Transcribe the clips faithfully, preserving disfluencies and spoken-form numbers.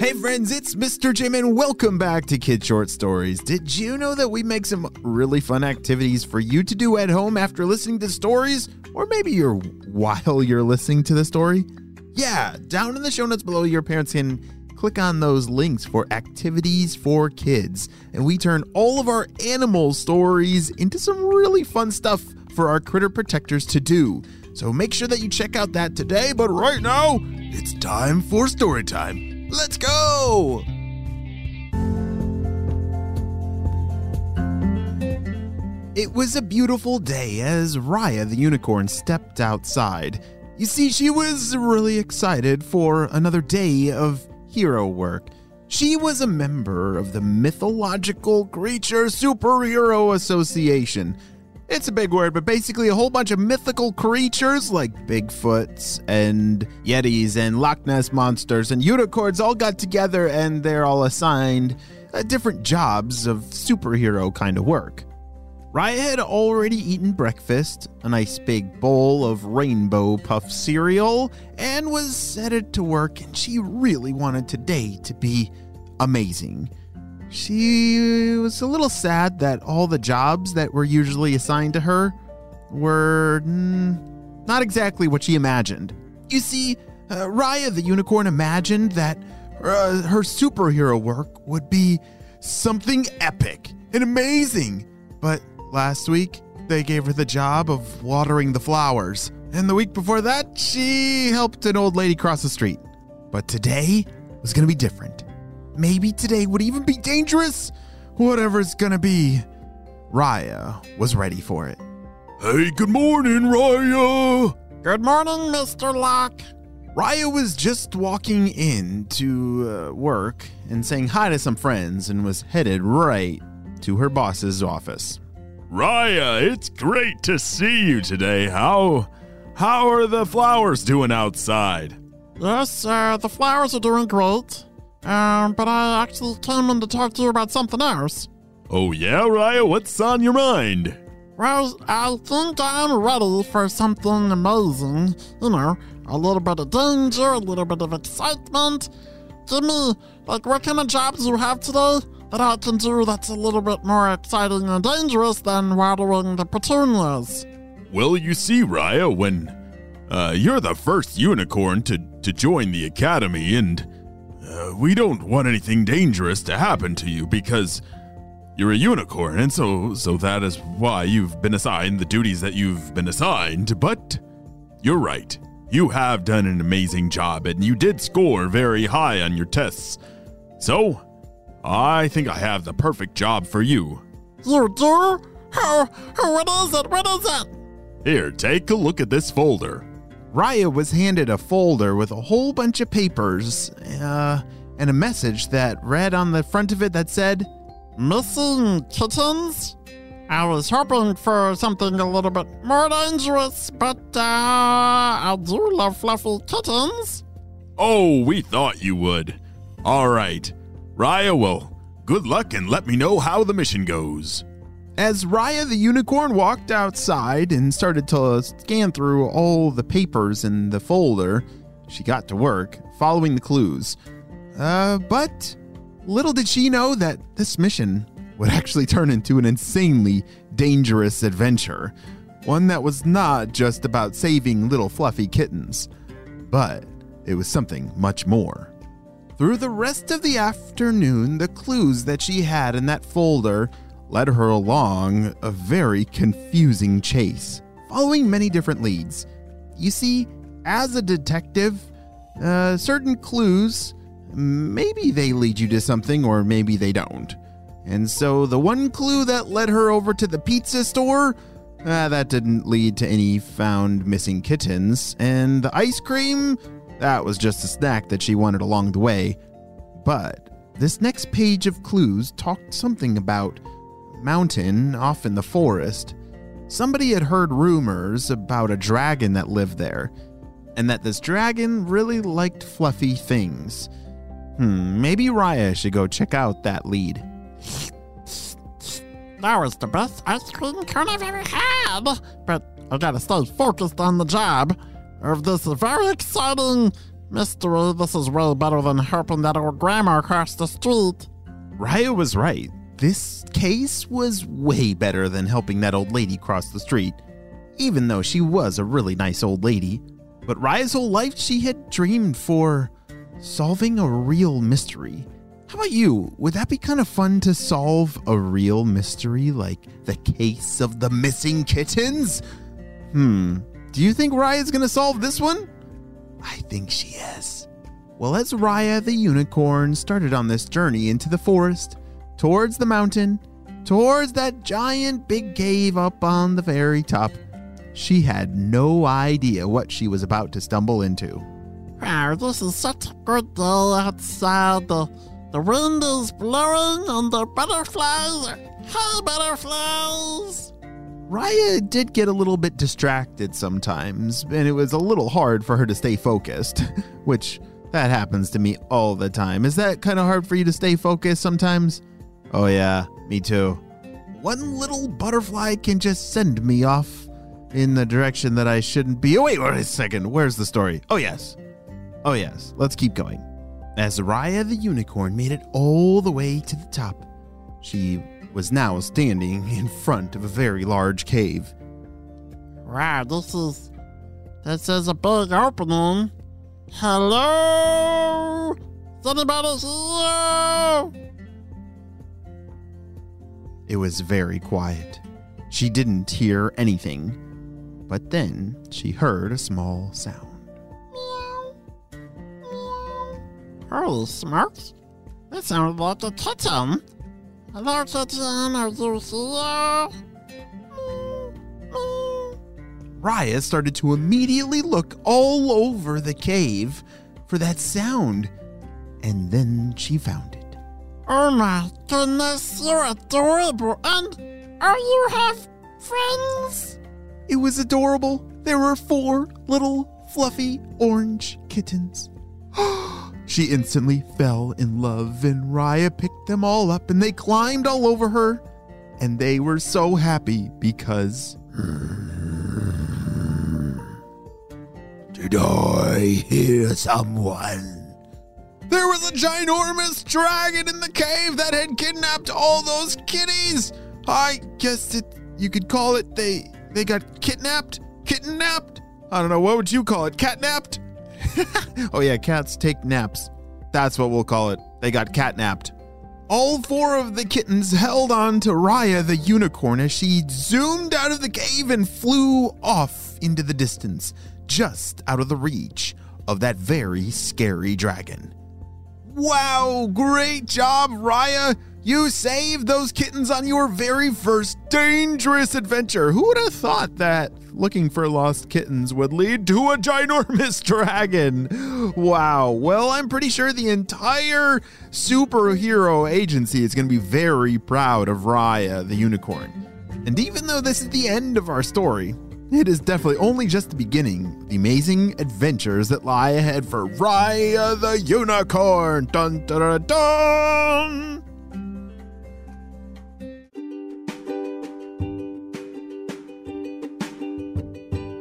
Hey friends, it's Mister Jim and welcome back to Kid Short Stories. Did you know that we make some really fun activities for you to do at home after listening to stories? Or maybe you're while you're listening to the story? Yeah, down in the show notes below, your parents can click on those links for activities for kids. And we turn all of our animal stories into some really fun stuff for our critter protectors to do. So make sure that you check out that today, but right now, it's time for story time. Let's go! It was a beautiful day as Raya the unicorn stepped outside. You see, she was really excited for another day of hero work. She was a member of the Mythological Creature Superhero Association. It's a big word, but basically a whole bunch of mythical creatures like Bigfoots and Yetis and Loch Ness monsters and unicorns all got together, and they're all assigned uh, different jobs of superhero kind of work. Raya had already eaten breakfast, a nice big bowl of Rainbow Puff cereal, and was headed to work, and she really wanted today to be amazing. She was a little sad that all the jobs that were usually assigned to her were mm, not exactly what she imagined. You see, uh, Raya the unicorn imagined that uh, her superhero work would be something epic and amazing, but last week, they gave her the job of watering the flowers. And the week before that, she helped an old lady cross the street. But today was going to be different. Maybe today would even be dangerous. Whatever it's going to be, Raya was ready for it. Hey, good morning, Raya. Good morning, Mister Locke. Raya was just walking in to uh, work and saying hi to some friends and was headed right to her boss's office. Raya, it's great to see you today. How, how are the flowers doing outside? Yes, uh, the flowers are doing great. Um, but I actually came in to talk to you about something else. Oh yeah, Raya, what's on your mind? Well, I think I'm ready for something amazing. You know, a little bit of danger, a little bit of excitement. Give me, like, what kind of jobs you have today that I can do that's a little bit more exciting and dangerous than watering the petunias? Well, you see, Raya, when uh, you're the first unicorn to, to join the academy, and uh, we don't want anything dangerous to happen to you because you're a unicorn, and so, so that is why you've been assigned the duties that you've been assigned. But you're right. You have done an amazing job, and you did score very high on your tests. So I think I have the perfect job for you. You do? How, how, what is it? What is it? Here, take a look at this folder. Raya was handed a folder with a whole bunch of papers uh, and a message that read on the front of it that said, "Missing kittens? I was hoping for something a little bit more dangerous, but uh, I do love fluffy kittens." Oh, we thought you would. All right. Raya, well, good luck and let me know how the mission goes. As Raya the unicorn walked outside and started to scan through all the papers in the folder, she got to work following the clues. Uh, but little did she know that this mission would actually turn into an insanely dangerous adventure. One that was not just about saving little fluffy kittens, but it was something much more. Through the rest of the afternoon, the clues that she had in that folder led her along a very confusing chase, following many different leads. You see, as a detective, uh, certain clues, maybe they lead you to something or maybe they don't. And so the one clue that led her over to the pizza store, uh, that didn't lead to any found missing kittens, and the ice cream, that was just a snack that she wanted along the way. But this next page of clues talked something about a mountain off in the forest. Somebody had heard rumors about a dragon that lived there, and that this dragon really liked fluffy things. Hmm, maybe Raya should go check out that lead. That was the best ice cream cone I've ever had, but I gotta stay focused on the job. Of this very exciting Mystery, this is way better than helping that old grandma across the street. Raya was right. This case was way better than helping that old lady cross the street, even though she was a really nice old lady. But Raya's whole life, she had dreamed for solving a real mystery. How about you? Would that be kind of fun to solve a real mystery, like the case of the missing kittens? Hmm, do you think Raya's gonna solve this one? I think she is. Well, as Raya the unicorn started on this journey into the forest, towards the mountain, towards that giant big cave up on the very top, she had no idea what she was about to stumble into. Oh, this is such a good day outside. The, the wind is blowing and the butterflies are... Hi, butterflies! Raya did get a little bit distracted sometimes, and it was a little hard for her to stay focused, which that happens to me all the time. Is that kind of hard for you to stay focused sometimes? Oh yeah, me too. One little butterfly can just send me off in the direction that I shouldn't be. Oh wait, wait a second, where's the story? Oh yes, oh yes, let's keep going. As Raya the unicorn made it all the way to the top, she was now standing in front of a very large cave. Wow, this is, this is a big opening. Hello? Is anybody here? It was very quiet. She didn't hear anything, but then she heard a small sound. Meow. Meow. Holy smokes, that sounded like a kitten. Hello, kitten, are you here? Meow, meow. Raya started to immediately look all over the cave for that sound, and then she found it. Oh my goodness, you're adorable, and oh, you have friends? It was adorable. There were four little fluffy orange kittens. She instantly fell in love, and Raya picked them all up, and they climbed all over her, and they were so happy because did I hear someone? There was a ginormous dragon in the cave that had kidnapped all those kitties. I guess it, you could call it they they got kidnapped, kidnapped. I don't know, what would you call it? Catnapped? Oh yeah, cats take naps. That's what we'll call it. They got catnapped. All four of the kittens held on to Raya the unicorn as she zoomed out of the cave and flew off into the distance, just out of the reach of that very scary dragon. Wow, great job, Raya! You saved those kittens on your very first dangerous adventure. Who would have thought that looking for lost kittens would lead to a ginormous dragon? Wow. Well, I'm pretty sure the entire superhero agency is going to be very proud of Raya the unicorn. And even though this is the end of our story, it is definitely only just the beginning of the amazing adventures that lie ahead for Raya the unicorn. Dun, dun, dun, dun.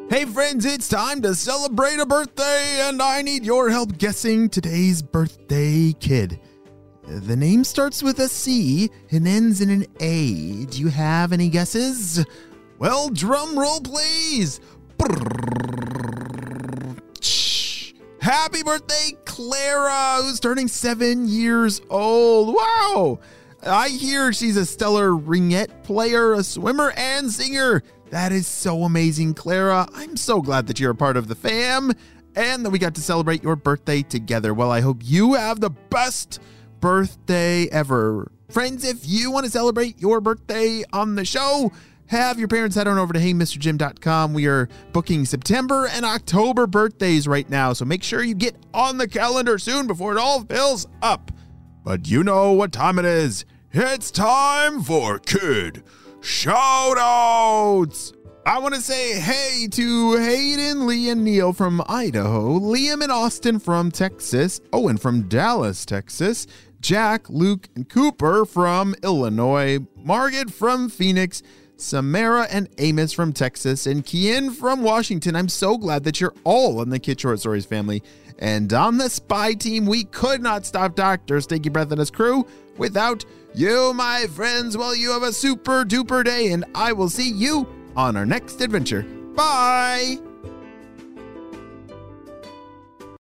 Hey friends, it's time to celebrate a birthday, and I need your help guessing today's birthday kid. The name starts with a C and ends in an A. Do you have any guesses? Well, drum roll please. Happy birthday, Clara, who's turning seven years old. Wow! I hear she's a stellar ringette player, a swimmer, and singer. That is so amazing, Clara. I'm so glad that you're a part of the fam and that we got to celebrate your birthday together. Well, I hope you have the best birthday ever. Friends, if you want to celebrate your birthday on the show, have your parents head on over to hey mr jim dot com. We are booking September and October birthdays right now, so make sure you get on the calendar soon before it all fills up. But you know what time it is. It's time for Kid Shoutouts! I want to say hey to Hayden, Lee, and Neil from Idaho, Liam and Austin from Texas, Owen from Dallas, Texas, Jack, Luke, and Cooper from Illinois, Margaret from Phoenix, Samara and Amos from Texas, and Kian from Washington. I'm so glad that you're all in the Kid Short Stories family. And on the spy team, we could not stop Doctor Stinky Breath and his crew without you, my friends. Well, you have a super duper day, and I will see you on our next adventure. Bye!